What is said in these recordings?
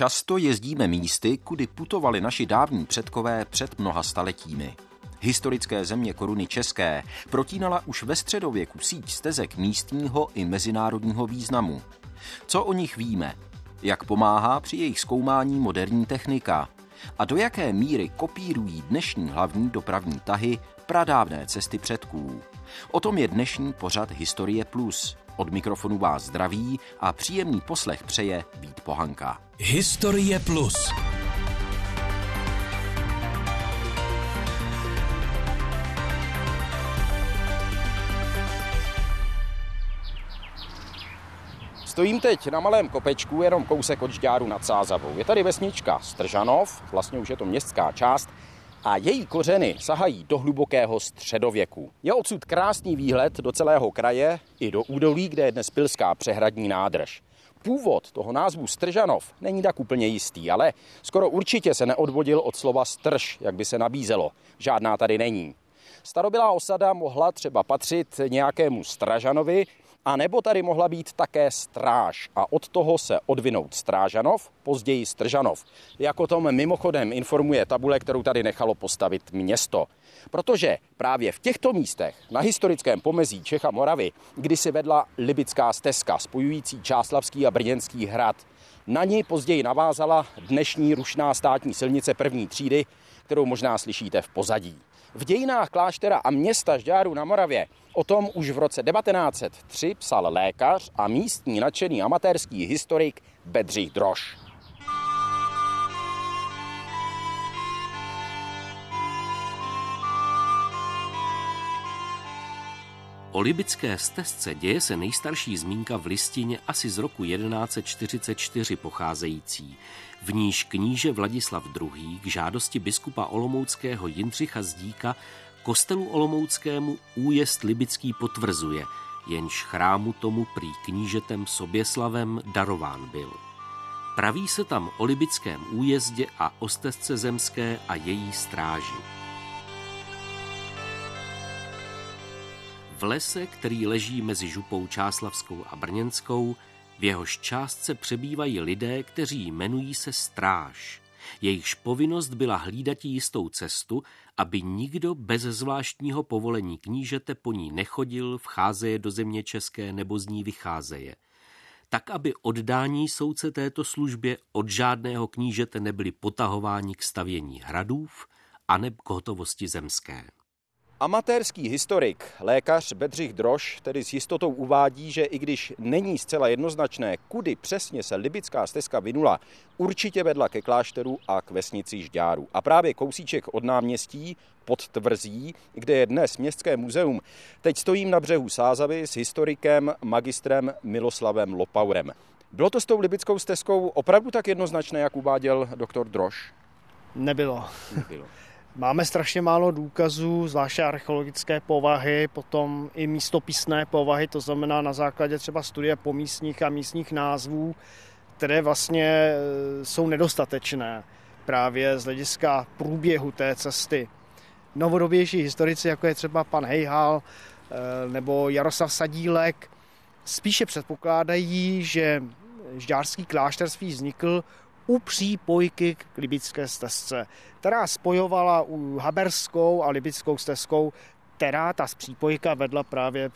Často jezdíme místy, kudy putovali naši dávní předkové před mnoha staletími. Historické země koruny české protínala už ve středověku síť stezek místního i mezinárodního významu. Co o nich víme? Jak pomáhá při jejich zkoumání moderní technika? A do jaké míry kopírují dnešní hlavní dopravní tahy pradávné cesty předků? O tom je dnešní pořad Historie Plus. Od mikrofonu vás zdraví a příjemný poslech přeje Vít Pohanka. Historie Plus. Stojím teď na malém kopečku, jenom kousek od Žďáru nad Sázavou. Je tady vesnička Stržanov, vlastně už je to městská část, a její kořeny sahají do hlubokého středověku. Je odsud krásný výhled do celého kraje i do údolí, kde je dnes Pilská přehradní nádrž. Původ toho názvu Stržanov není tak úplně jistý, ale skoro určitě se neodvodil od slova strž, jak by se nabízelo. Žádná tady není. Starobylá osada mohla třeba patřit nějakému Stražanovi, a nebo tady mohla být také stráž a od toho se odvinout Strážanov, později Stržanov. Jak o tom mimochodem informuje tabule, kterou tady nechalo postavit město. Protože právě v těchto místech na historickém pomezí Čech a Moravy kdysi vedla Libická stezka, spojující Čáslavský a Brněnský hrad. Na ní později navázala dnešní rušná státní silnice první třídy, kterou možná slyšíte v pozadí. V dějinách kláštera a města Žďáru na Moravě o tom už v roce 1903 psal lékař a místní nadšený amatérský historik Bedřích Drož. O libické stezce děje se nejstarší zmínka v listině asi z roku 1144 pocházející. V níž kníže Vladislav II. K žádosti biskupa olomouckého Jindřicha Zdíka kostelu olomouckému újezd libický potvrzuje, jenž chrámu tomu prý knížetem Soběslavem darován byl. Praví se tam o libickém újezdě a o stezce zemské a její stráži. V lese, který leží mezi župou Čáslavskou a Brněnskou, v jehož částce přebývají lidé, kteří jmenují se stráž. Jejichž povinnost byla hlídat jistou cestu, aby nikdo bez zvláštního povolení knížete po ní nechodil, vcházeje do země české nebo z ní vycházeje. Tak, aby oddání soudce této službě od žádného knížete nebyli potahováni k stavění hradův aneb k hotovosti zemské. Amatérský historik, lékař Bedřich Drož tedy s jistotou uvádí, že i když není zcela jednoznačné, kudy přesně se libická stezka vinula, určitě vedla ke klášteru a k vesnici Žďáru. A právě kousíček od náměstí pod tvrzí, kde je dnes městské muzeum, teď stojím na břehu Sázavy s historikem magistrem Miloslavem Lopaurem. Bylo to s tou libickou stezkou opravdu tak jednoznačné, jak uváděl doktor Drož? Nebylo. Máme strašně málo důkazů, zvláště archeologické povahy, potom i místopisné povahy, to znamená na základě třeba studie pomístních a místních názvů, které vlastně jsou nedostatečné právě z hlediska průběhu té cesty. Novodobější historici, jako je třeba pan Hejhal nebo Jaroslav Sadílek, spíše předpokládají, že žďárský klášter svý vznikl u přípojky k libické stezce, která spojovala u haberskou a libickou stezkou, která ta přípojka vedla právě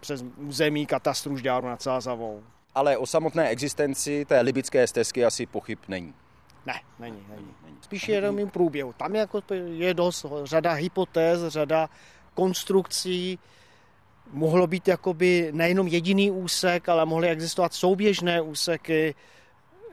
přes území katastru Žďáru nad Sázavou. Ale o samotné existenci té libické stezky asi pochyb není. Ne, není. Spíš jenom jim průběhu. Tam je dost řada hypotéz, řada konstrukcí. Mohlo být jakoby nejenom jediný úsek, ale mohly existovat souběžné úseky,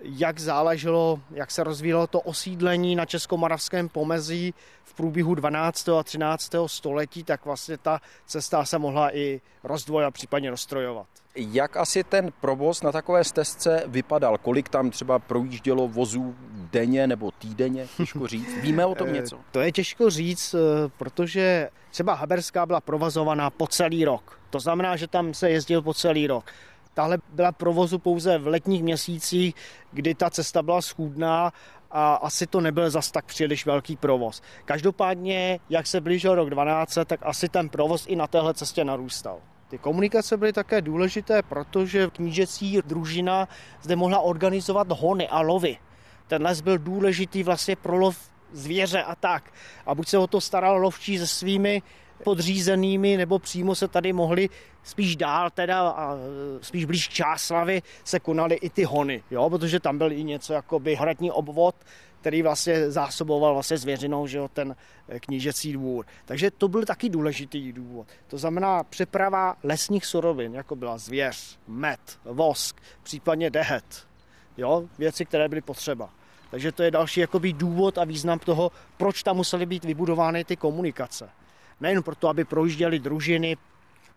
jak záleželo, jak se rozvíjelo to osídlení na českomoravském pomezí v průběhu 12. a 13. století, tak vlastně ta cesta se mohla i rozdvojit a případně rozstrojovat. Jak asi ten provoz na takové stezce vypadal? Kolik tam třeba projíždělo vozů denně nebo týdenně? Těžko říct. Víme o tom něco? To je těžko říct, protože třeba haberská byla provazovaná po celý rok. To znamená, že tam se jezdil po celý rok. Tahle byla provozu pouze v letních měsících, kdy ta cesta byla schůdná a asi to nebyl zas tak příliš velký provoz. Každopádně, jak se blížil rok 1200, tak asi ten provoz i na téhle cestě narůstal. Ty komunikace byly také důležité, protože knížecí družina zde mohla organizovat hony a lovy. Ten les byl důležitý vlastně pro lov zvěře a tak. A buď se o to staral lovčí se svými podřízenými, nebo přímo se tady mohli spíš dál teda a spíš blíž Čáslavy se konaly i ty hony, jo? Protože tam byl i něco jakoby hradní obvod, který vlastně zásoboval vlastně zvěřinou, že jo, ten knížecí dvůr. Takže to byl taky důležitý důvod. To znamená přeprava lesních surovin, jako byla zvěř, med, vosk, případně dehet, jo? Věci, které byly potřeba. Takže to je další jakoby důvod a význam toho, proč tam musely být vybudovány ty komunikace. Nejen proto, aby projížděly družiny,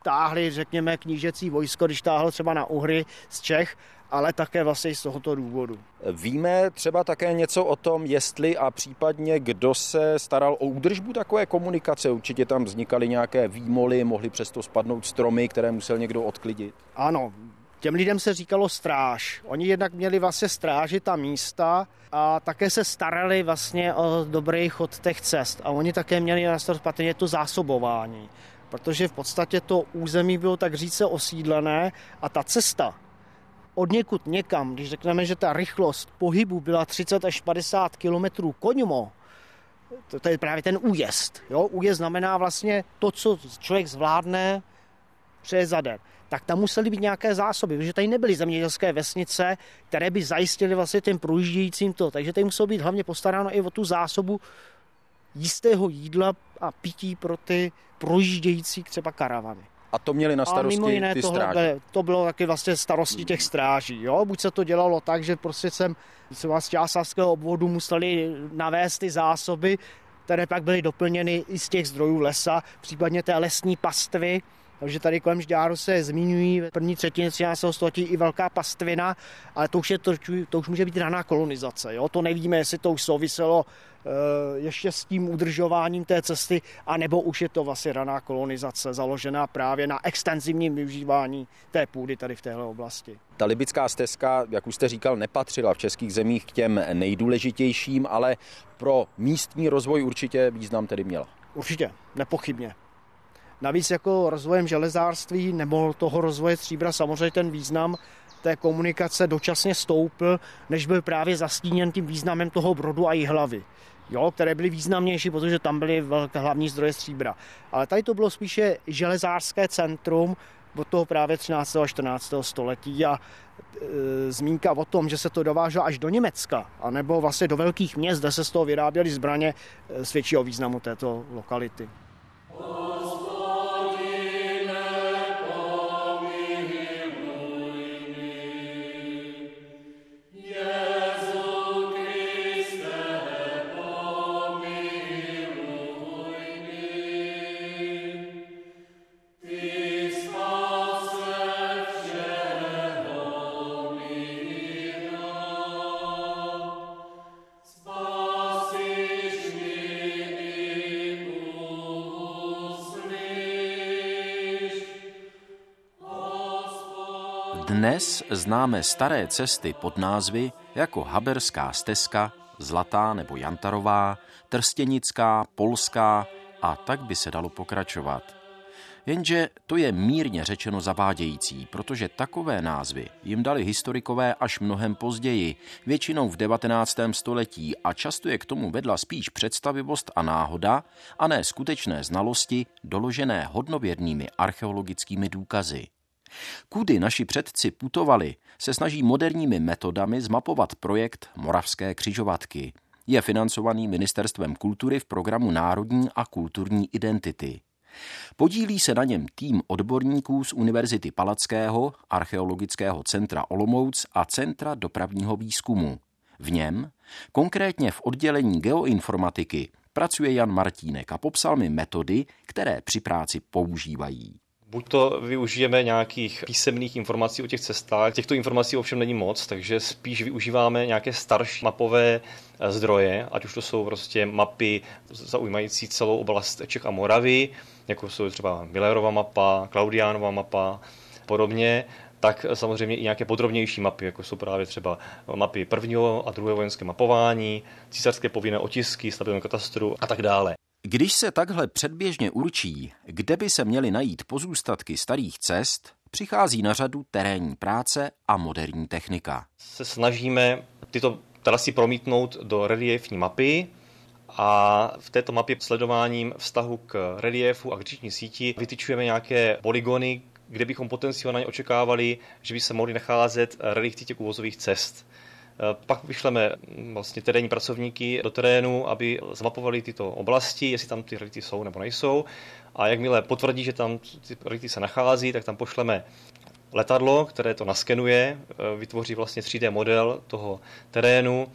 táhly, řekněme, knížecí vojsko, když táhlo třeba na Uhry z Čech, ale také vlastně z tohoto důvodu. Víme třeba také něco o tom, jestli a případně kdo se staral o údržbu takové komunikace. Určitě tam vznikaly nějaké výmoly, mohly přesto spadnout stromy, které musel někdo odklidit. Ano, těm lidem se říkalo stráž. Oni jednak měli vlastně strážit ta místa a také se starali vlastně o dobrý chod těch cest. A oni také měli na starost patrně to zásobování, protože v podstatě to území bylo tak říce osídlené a ta cesta od někud někam, když řekneme, že ta rychlost pohybu byla 30 až 50 kilometrů koňmo, to je právě ten újezd. Jo? Újezd znamená vlastně to, co člověk zvládne, přeje za den. Tak tam musely být nějaké zásoby, protože tady nebyly zemědělské vesnice, které by zajistily vlastně těm projíždějícím to. Takže tady muselo být hlavně postaráno i o tu zásobu jistého jídla a pití pro ty projíždějící třeba karavany. A to měli na starosti jiné, ty stráže. To bylo taky vlastně starosti těch stráží. Jo? Buď se to dělalo tak, že prostě sem z Čáslavského obvodu museli navést ty zásoby, které pak byly doplněny i z těch zdrojů lesa, případně té lesní pastvy. Takže tady kolem Žďáru se zmiňují v první třetině 13. století i velká pastvina, ale to už může být raná kolonizace. Jo? To nevíme, jestli to už souviselo ještě s tím udržováním té cesty, anebo už je to vlastně raná kolonizace založená právě na extenzivním využívání té půdy tady v téhle oblasti. Ta libická stezka, jak už jste říkal, nepatřila v českých zemích k těm nejdůležitějším, ale pro místní rozvoj určitě význam tedy měla. Určitě, nepochybně. Navíc jako rozvojem železářství nebo toho rozvoje stříbra samozřejmě ten význam té komunikace dočasně stoupl, než byl právě zastíněn tím významem toho Brodu a Jihlavy, jo, které byly významnější, protože tam byly velké hlavní zdroje stříbra. Ale tady to bylo spíše železářské centrum od toho právě 13. a 14. století a zmínka o tom, že se to dováželo až do Německa, anebo vlastně do velkých měst, kde se z toho vyráběly zbraně, svědčí o významu této lokality. Dnes známe staré cesty pod názvy jako Haberská stezka, Zlatá nebo Jantarová, Trstěnická, Polská a tak by se dalo pokračovat. Jenže to je mírně řečeno zavádějící, protože takové názvy jim dali historikové až mnohem později, většinou v 19. století a často je k tomu vedla spíš představivost a náhoda a ne skutečné znalosti doložené hodnověrnými archeologickými důkazy. Kudy naši předci putovali, se snaží moderními metodami zmapovat projekt Moravské křižovatky. Je financovaný Ministerstvem kultury v programu Národní a kulturní identity. Podílí se na něm tým odborníků z Univerzity Palackého, Archeologického centra Olomouc a Centra dopravního výzkumu. V něm, konkrétně v oddělení geoinformatiky, pracuje Jan Martínek a popsal mi metody, které při práci používají. Buď to využijeme nějakých písemných informací o těch cestách, těchto informací ovšem není moc, takže spíš využíváme nějaké starší mapové zdroje, ať už to jsou prostě mapy zaujímající celou oblast Čech a Moravy, jako jsou třeba Millerova mapa, Claudiánova mapa, podobně, tak samozřejmě i nějaké podrobnější mapy, jako jsou právě třeba mapy prvního a druhého vojenské mapování, císařské povinné otisky, stavebního katastru a tak dále. Když se takhle předběžně určí, kde by se měly najít pozůstatky starých cest, přichází na řadu terénní práce a moderní technika. Se snažíme tyto trasy promítnout do reliéfní mapy a v této mapě sledováním vztahu k reliéfu a k říční síti vytyčujeme nějaké polygony, kde bychom potenciálně očekávali, že by se mohly nacházet relikty těch uvozových cest. Pak vyšleme vlastně terénní pracovníky do terénu, aby zmapovali tyto oblasti, jestli tam ty relikty jsou nebo nejsou. A jakmile potvrdí, že tam ty relikty se nachází, tak tam pošleme letadlo, které to naskenuje, vytvoří vlastně 3D model toho terénu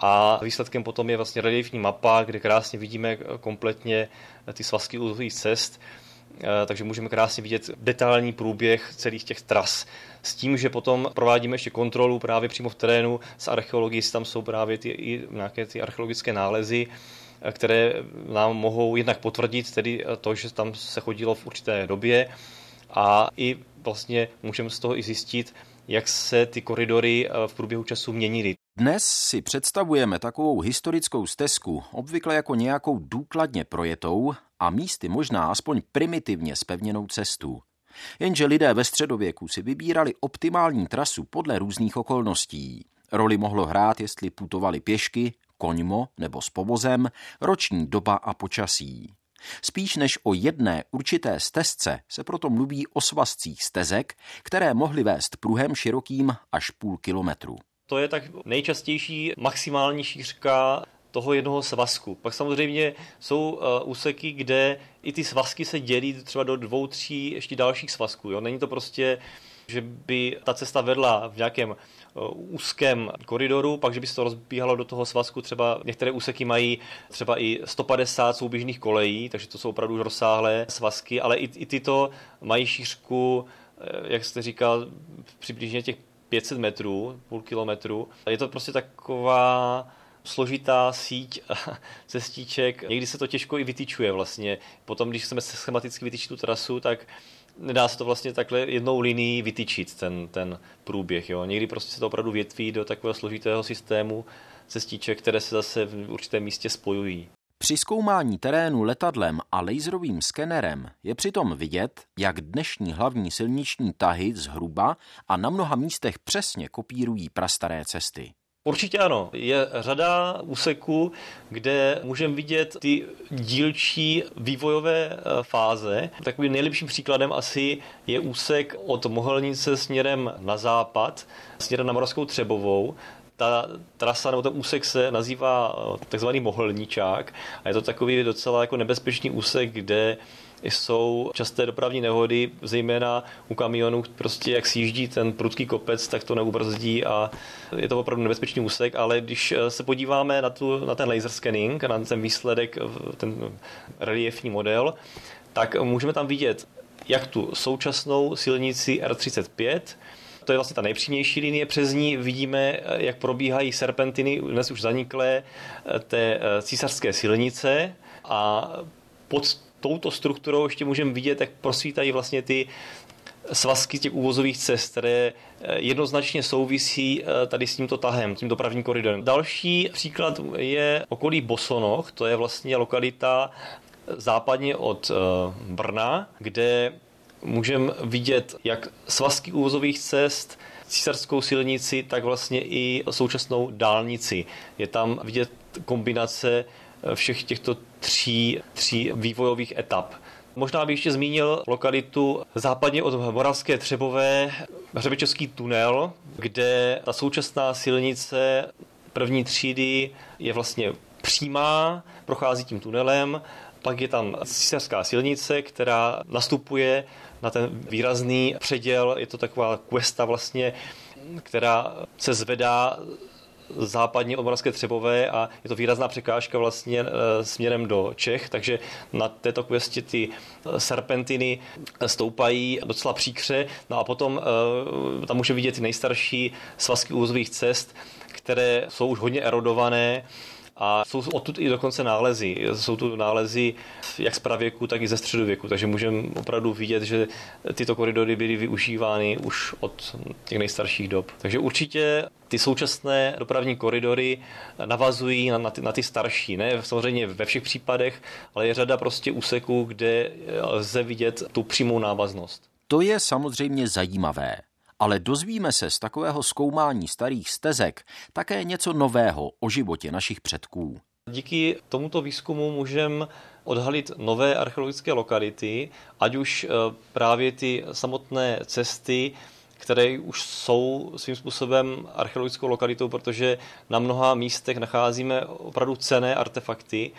a výsledkem potom je vlastně reliefní mapa, kde krásně vidíme kompletně ty svazky uvozových cest. Takže můžeme krásně vidět detailní průběh celých těch tras. S tím, že potom provádíme ještě kontrolu právě přímo v terénu s archeologií, jestli tam jsou právě nějaké archeologické nálezy, které nám mohou jednak potvrdit tedy to, že tam se chodilo v určité době a i vlastně můžeme z toho i zjistit, jak se ty koridory v průběhu času měnily. Dnes si představujeme takovou historickou stezku, obvykle jako nějakou důkladně projetou a místy možná aspoň primitivně spevněnou cestu. Jenže lidé ve středověku si vybírali optimální trasu podle různých okolností. Roli mohlo hrát, jestli putovali pěšky, koňmo nebo s povozem, roční doba a počasí. Spíš než o jedné určité stezce se proto mluví o svazcích stezek, které mohly vést pruhem širokým až 0,5 kilometru. To je tak nejčastější maximální šířka toho jednoho svazku. Pak samozřejmě jsou úseky, kde i ty svazky se dělí třeba do 2, 3 ještě dalších svazků. Jo? Není to prostě, že by ta cesta vedla v nějakém úzkém koridoru, pak, že by se to rozbíhalo do toho svazku, třeba některé úseky mají třeba i 150 souběžných kolejí, takže to jsou opravdu rozsáhlé svazky, ale i tyto mají šířku, jak jste říkal, přibližně těch 500 metrů, 0,5 kilometru. Je to prostě taková složitá síť cestíček. Někdy se to těžko i vytyčuje vlastně. Potom, když chceme schematicky vytyčit tu trasu, tak nedá se to vlastně takhle jednou linií vytyčit ten průběh. Jo. Někdy prostě se to opravdu větví do takového složitého systému cestíček, které se zase v určitém místě spojují. Při zkoumání terénu letadlem a laserovým skenerem je přitom vidět, jak dnešní hlavní silniční tahy zhruba a na mnoha místech přesně kopírují prastaré cesty. Určitě ano. Je řada úseků, kde můžeme vidět ty dílčí vývojové fáze. Takovým nejlepším příkladem asi je úsek od Mohelnice směrem na západ, směrem na Moravskou Třebovou. Ta trasa nebo ten úsek se nazývá takzvaný Mohelníčák a je to takový docela jako nebezpečný úsek, kde jsou časté dopravní nehody, zejména u kamionů, prostě jak sjíždí ten prudký kopec, tak to neubrzdí a je to opravdu nebezpečný úsek, ale když se podíváme na ten laser scanning, na ten výsledek, ten reliefní model, tak můžeme tam vidět jak tu současnou silnici R35, to je vlastně ta nejpřímější linie, přes ní vidíme, jak probíhají serpentiny, dnes už zaniklé, té císařské silnice a pod touto strukturou ještě můžeme vidět, jak prosvítají vlastně ty svazky těch uvozových cest, které jednoznačně souvisí tady s tímto tahem, tím dopravním koridorem. Další příklad je okolí Bosonoh, to je vlastně lokalita západně od Brna, kde můžeme vidět jak svazky uvozových cest, císařskou silnici, tak vlastně i současnou dálnici. Je tam vidět kombinace všech těchto tří vývojových etap. Možná bych ještě zmínil lokalitu západně od Moravské Třebové, Hřebičovský tunel, kde ta současná silnice první třídy je vlastně přímá, prochází tím tunelem, pak je tam císařská silnice, která nastupuje na ten výrazný předěl, je to taková cuesta vlastně, která se zvedá západně od Moravské Třebové a je to výrazná překážka vlastně směrem do Čech, takže na této kvěstě ty serpentiny stoupají docela příkře. No a potom tam můžeme vidět ty nejstarší svazky uvozových cest, které jsou už hodně erodované A jsou odtud i dokonce nálezy. Jsou tu nálezy jak z pravěku, tak i ze středověku. Takže můžeme opravdu vidět, že tyto koridory byly využívány už od těch nejstarších dob. Takže určitě ty současné dopravní koridory navazují na ty starší. Ne samozřejmě ve všech případech, ale je řada prostě úseků, kde lze vidět tu přímou návaznost. To je samozřejmě zajímavé. Ale dozvíme se z takového zkoumání starých stezek také něco nového o životě našich předků. Díky tomuto výzkumu můžeme odhalit nové archeologické lokality, ať už právě ty samotné cesty, které už jsou svým způsobem archeologickou lokalitou, protože na mnoha místech nacházíme opravdu cenné artefakty.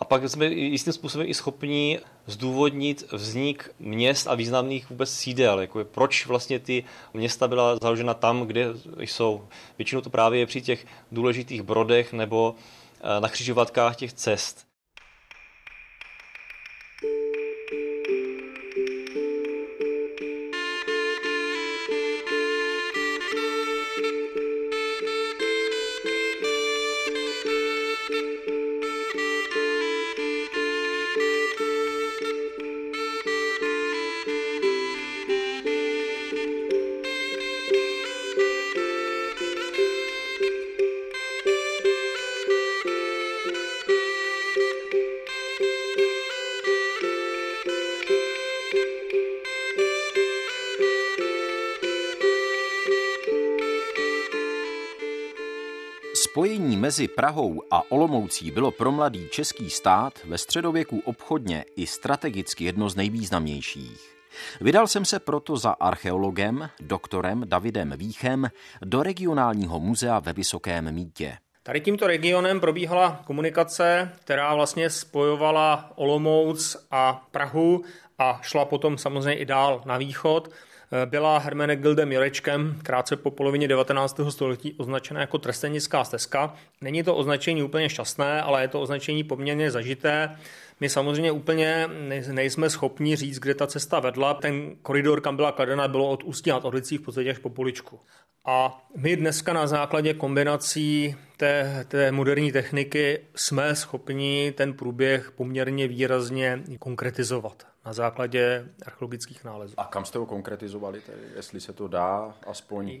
A pak jsme jistým způsobem i schopni zdůvodnit vznik měst a významných vůbec sídel. Jako proč vlastně ty města byla založena tam, kde jsou. Většinou to právě je při těch důležitých brodech nebo na křižovatkách těch cest. Spojení mezi Prahou a Olomoucí bylo pro mladý český stát ve středověku obchodně i strategicky jedno z nejvýznamnějších. Vydal jsem se proto za archeologem, doktorem Davidem Víchem, do regionálního muzea ve Vysokém Mítě. Tady tímto regionem probíhala komunikace, která vlastně spojovala Olomouc a Prahu a šla potom samozřejmě i dál na východ. Byla Hermenegildem Jelečkem krátce po polovině 19. století označena jako Trstěnická stezka. Není to označení úplně šťastné, ale je to označení poměrně zažité. My samozřejmě úplně nejsme schopni říct, kde ta cesta vedla. Ten koridor, kam byla kladena, bylo od Ústí nad Orlicí v podstatě až po Poličku. A my dneska na základě kombinací té moderní techniky jsme schopni ten průběh poměrně výrazně konkretizovat na základě archeologických nálezů. A kam jste ho konkretizovali, tedy, jestli se to dá aspoň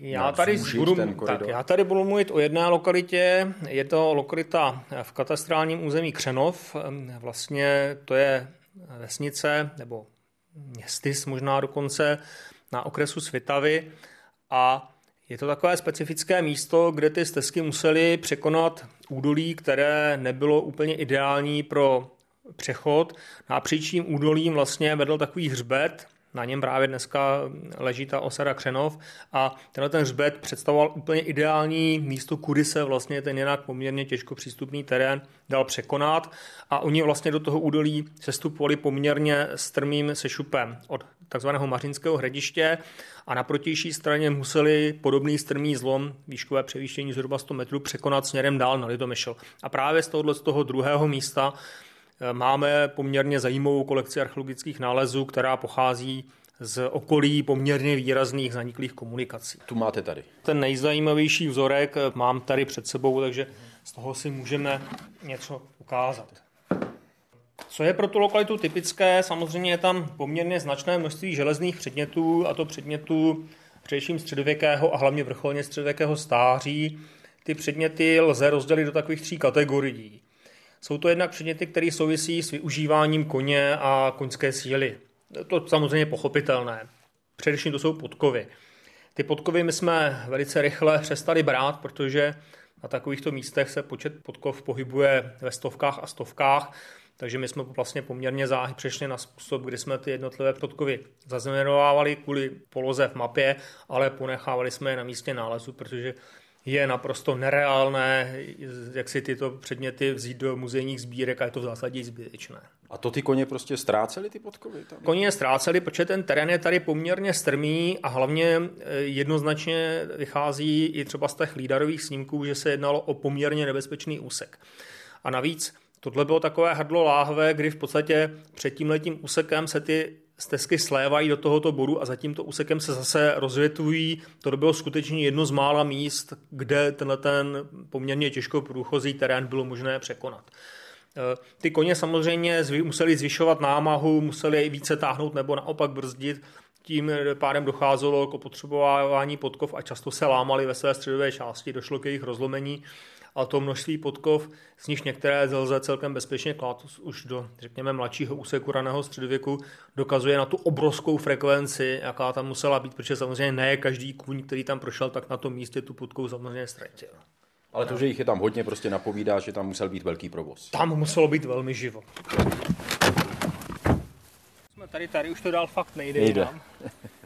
zúžit ten koridor? Tak, já tady budu mluvit o jedné lokalitě. Je to lokalita v katastrálním území Křenov. Vlastně to je vesnice, nebo městys možná dokonce, na okresu Svitavy. A je to takové specifické místo, kde ty stezky musely překonat údolí, které nebylo úplně ideální pro přechod. Napříč tím údolím vlastně vedl takový hřbet, na něm právě dneska leží ta osada Křenov a tenhle ten hřbet představoval úplně ideální místo, kudy se vlastně ten jinak poměrně těžko přístupný terén dal překonat a oni vlastně do toho údolí sestupovali poměrně strmým sešupem od takzvaného Mařinského hradiště a na protější straně museli podobný strmý zlom, výškové převýšení zhruba 100 metrů, překonat směrem dál na Lidomyšl. A právě z toho druhého místa máme poměrně zajímavou kolekci archeologických nálezů, která pochází z okolí poměrně výrazných zaniklých komunikací. Tu máte tady. Ten nejzajímavější vzorek mám tady před sebou, takže z toho si můžeme něco ukázat. Co je pro tu lokalitu typické, samozřejmě je tam poměrně značné množství železných předmětů, a to předmětů především středověkého a hlavně vrcholně středověkého stáří. Ty předměty lze rozdělit do takových 3 kategorií. Jsou to jednak předměty, které souvisí s využíváním koně a koňské síly. To samozřejmě pochopitelné. Především to jsou podkovy. Ty podkovy my jsme velice rychle přestali brát, protože na takovýchto místech se počet podkov pohybuje ve stovkách a stovkách, takže my jsme vlastně poměrně záhy přešli na způsob, kdy jsme ty jednotlivé podkovy zaznamenávali kvůli poloze v mapě, ale ponechávali jsme je na místě nálezu, protože je naprosto nereálné, jak si tyto předměty vzít do muzejních sbírek a je to v zásadě zbytečné. A to ty koně prostě ztrácely, ty podkovy? Koně ztrácely, protože ten terén je tady poměrně strmý a hlavně jednoznačně vychází i třeba z těch lídarových snímků, že se jednalo o poměrně nebezpečný úsek. A navíc tohle bylo takové hrdlo láhve, kdy v podstatě před tímhletím úsekem se ty stezky slévají do tohoto bodu a za tímto úsekem se zase rozvětvují. To bylo skutečně jedno z mála míst, kde ten poměrně těžko průchozí terén bylo možné překonat. Ty koně samozřejmě museli zvyšovat námahu, museli je více táhnout nebo naopak brzdit. Tím pádem docházelo k opotřebovávání podkov a často se lámaly ve své středové části, došlo k jejich rozlomení a to množství podkov, z nich některé lze celkem bezpečně klát už do, řekněme, mladšího úseku raného středověku, dokazuje na tu obrovskou frekvenci, jaká tam musela být, protože samozřejmě ne každý kůň, který tam prošel, tak na tom místě tu podkovu samozřejmě ztratil. Ale to, že jich je tam hodně, prostě napovídá, že tam musel být velký provoz. Tam muselo být velmi živo. Tady už to dál fakt nejde.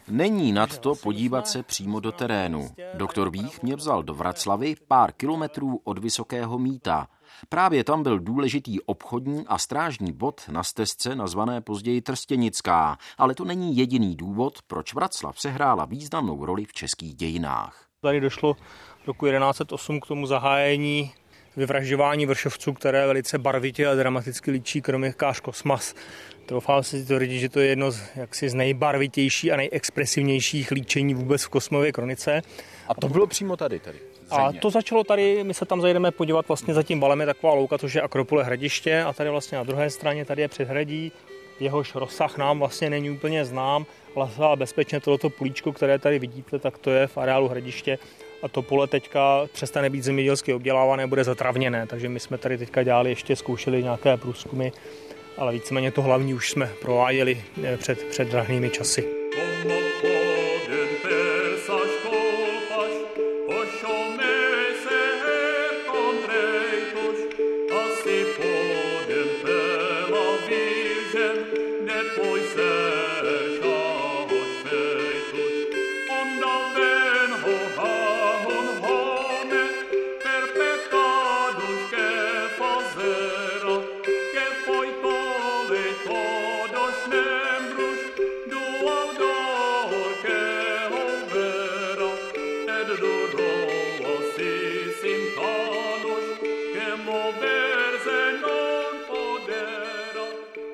Není nadto podívat se přímo do terénu. Doktor Vích mě vzal do Vraclavy pár kilometrů od Vysokého Míta. Právě tam byl důležitý obchodní a strážní bod na stezce nazvané později Trstěnická, ale to není jediný důvod, proč Vraclav sehrála významnou roli v českých dějinách. Tady došlo roku 1108 k tomu zahájení vyvražďování vršovců, které velice barvitě a dramaticky líčí kronikář Kosmas. Troufám si tvrdit, že to je jedno z, jaksi, z nejbarvitější a nejexpresivnějších líčení vůbec v Kosmově kronice. A to bylo přímo tady. A to začalo tady, my se tam zajdeme podívat, vlastně za tím valem je taková louka, což je Akropole hradiště a tady vlastně na druhé straně tady je přehradí, jehož rozsah nám vlastně není úplně znám, ale bezpečně toto políčko, které tady vidíte, tak to je v areálu hradiště. A to pole teďka přestane být zemědělsky obdělávané, bude zatravněné, takže my jsme tady teďka dělali, ještě zkoušeli nějaké průzkumy, ale víceméně to hlavní už jsme prováděli před drahnými časy.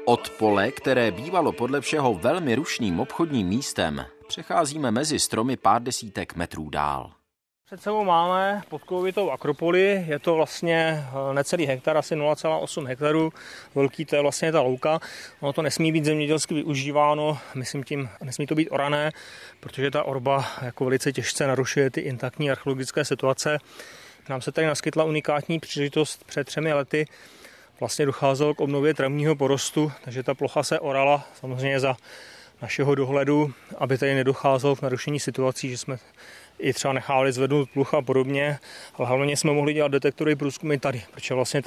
Od pole, které bývalo podle všeho velmi rušným obchodním místem, přecházíme mezi stromy pár desítek metrů dál. Před sebou máme podkovitou akropoli, je to vlastně necelý hektar, asi 0,8 hektarů, velký to je vlastně ta louka. Ono to nesmí být zemědělsky využíváno, myslím tím, nesmí to být orané, protože ta orba jako velice těžce narušuje ty intaktní archeologické situace. Nám se tady naskytla unikátní příležitost před 3 lety, vlastně docházelo k obnově travního porostu, takže ta plocha se orala samozřejmě za našeho dohledu, aby tady nedocházelo k narušení situací, že jsme i třeba nechávali zvednout pluch a podobně, ale hlavně jsme mohli dělat detektory průzkumy tady, protože vlastně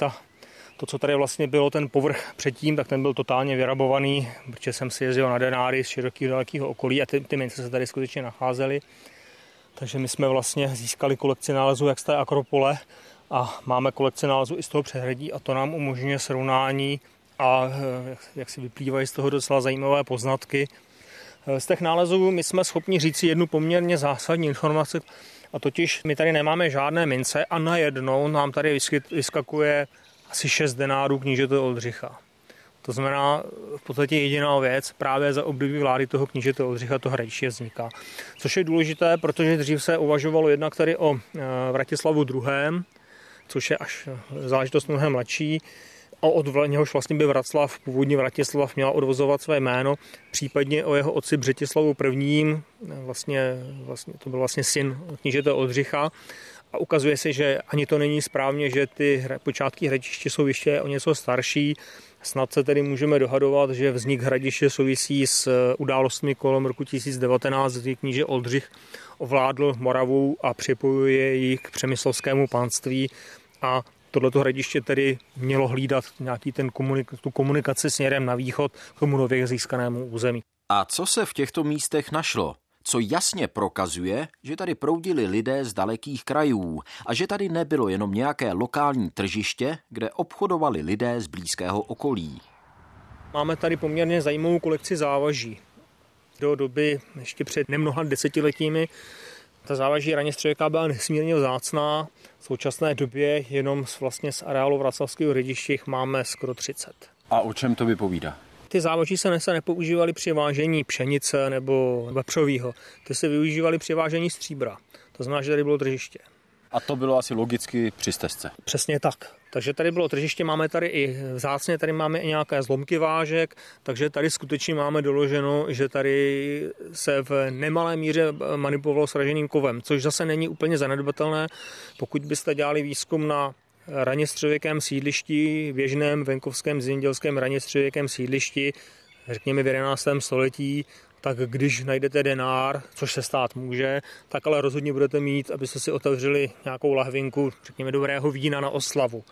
to, co tady vlastně bylo, ten povrch předtím, tak ten byl totálně vyrabovaný, protože jsem si jezdil na denáry z širokého dalekého okolí a ty mince se tady skutečně nacházely. Takže my jsme vlastně získali kolekci nálezů jak z té akropole, a máme kolekci nálezů i z toho přehradí a to nám umožňuje srovnání a jak si vyplývají z toho docela zajímavé poznatky. Z těch nálezů my jsme schopni říct jednu poměrně zásadní informaci a totiž my tady nemáme žádné mince a najednou nám tady vyskakuje asi 6 denárů knížete Oldřicha. To znamená v podstatě jediná věc, právě za období vlády toho knížete Oldřicha to hradiště vzniká. Což je důležité, protože dřív se uvažovalo jednak tady o Vratislavu II., což je až záležitost mnohem mladší. A od něhož vlastně by Vraclav, původně Vratislav, měla odvozovat své jméno, případně o jeho otci Břetislavu I., vlastně to byl vlastně syn knížete Oldřicha. A ukazuje se, že ani to není správně, že ty počátky hradiště jsou ještě o něco starší. Snad se tedy můžeme dohadovat, že vznik hradiště souvisí s událostmi kolem roku 1019, kdy kníže Oldřich ovládl Moravu a připojuje ji k přemyslovskému panství a tohleto hradiště tedy mělo hlídat nějaký tu komunikaci směrem na východ k tomu nově získanému území. A co se v těchto místech našlo? Co jasně prokazuje, že tady proudili lidé z dalekých krajů a že tady nebylo jenom nějaké lokální tržiště, kde obchodovali lidé z blízkého okolí. Máme tady poměrně zajímavou kolekci závaží. Do doby ještě před nemnoha desetiletími ta závaží raně středověká byla nesmírně vzácná. V současné době jenom z areálu Vraclavského hradiště máme skoro 30. A o čem to vypovídá? Ty závočí se nepoužívaly při vážení pšenice nebo vepřovýho. Ty se využívaly při vážení stříbra. To znamená, že tady bylo tržiště. A to bylo asi logicky při stezce. Přesně tak. Takže tady bylo tržiště, máme tady i vzácně, tady máme i nějaké zlomky vážek, takže tady skutečně máme doloženo, že tady se v nemalé míře manipulovalo s raženým kovem, což zase není úplně zanedbatelné, pokud byste dělali výzkum na raně středověkém sídlišti, běžném venkovském zemědělském raně středověkém sídlišti, řekněme v 11. století, tak když najdete denár, což se stát může, tak ale rozhodně budete mít, abyste si otevřeli nějakou lahvinku, řekněme, dobrého vína na oslavu.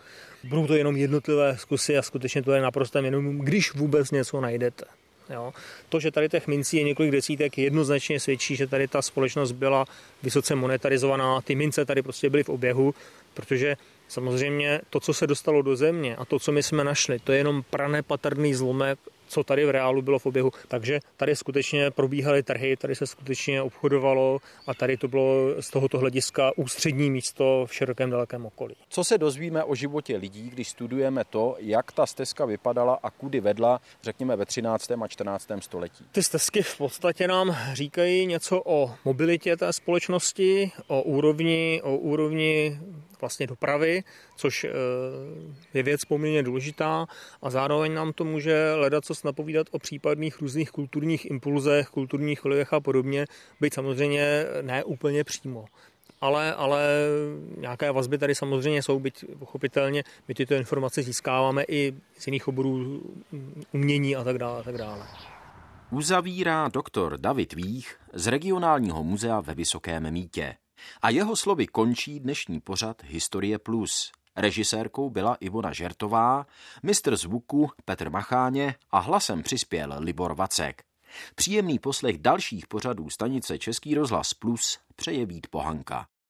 Budou to jenom jednotlivé zkusy a skutečně to je naprosto jenom, když vůbec něco najdete. Jo. To, že tady těch mincí je několik desítek, jednoznačně svědčí, že tady ta společnost byla vysoce monetarizovaná, ty mince tady prostě byly v oběhu, protože samozřejmě to, co se dostalo do země a to, co my jsme našli, to je jenom pranepatrný zlomek, co tady v reálu bylo v oběhu. Takže tady skutečně probíhaly trhy, tady se skutečně obchodovalo a tady to bylo z tohoto hlediska ústřední místo v širokém dalekém okolí. Co se dozvíme o životě lidí, když studujeme to, jak ta stezka vypadala a kudy vedla, řekněme ve 13. a 14. století? Ty stezky v podstatě nám říkají něco o mobilitě té společnosti, o úrovni vlastně dopravy, což je věc poměrně důležitá a zároveň nám to může ledacos napovídat o případných různých kulturních impulzech, kulturních vlivech a podobně, byť samozřejmě ne úplně přímo. Ale nějaké vazby tady samozřejmě jsou, byť pochopitelně my tyto informace získáváme i z jiných oborů umění a tak dále. Uzavírá doktor David Vích z Regionálního muzea ve Vysokém Mítě. A jeho slovy končí dnešní pořad Historie Plus. Režisérkou byla Ivona Žertová, mistr zvuku Petr Macháně a hlasem přispěl Libor Vacek. Příjemný poslech dalších pořadů stanice Český rozhlas Plus přeje Vít Pohanka.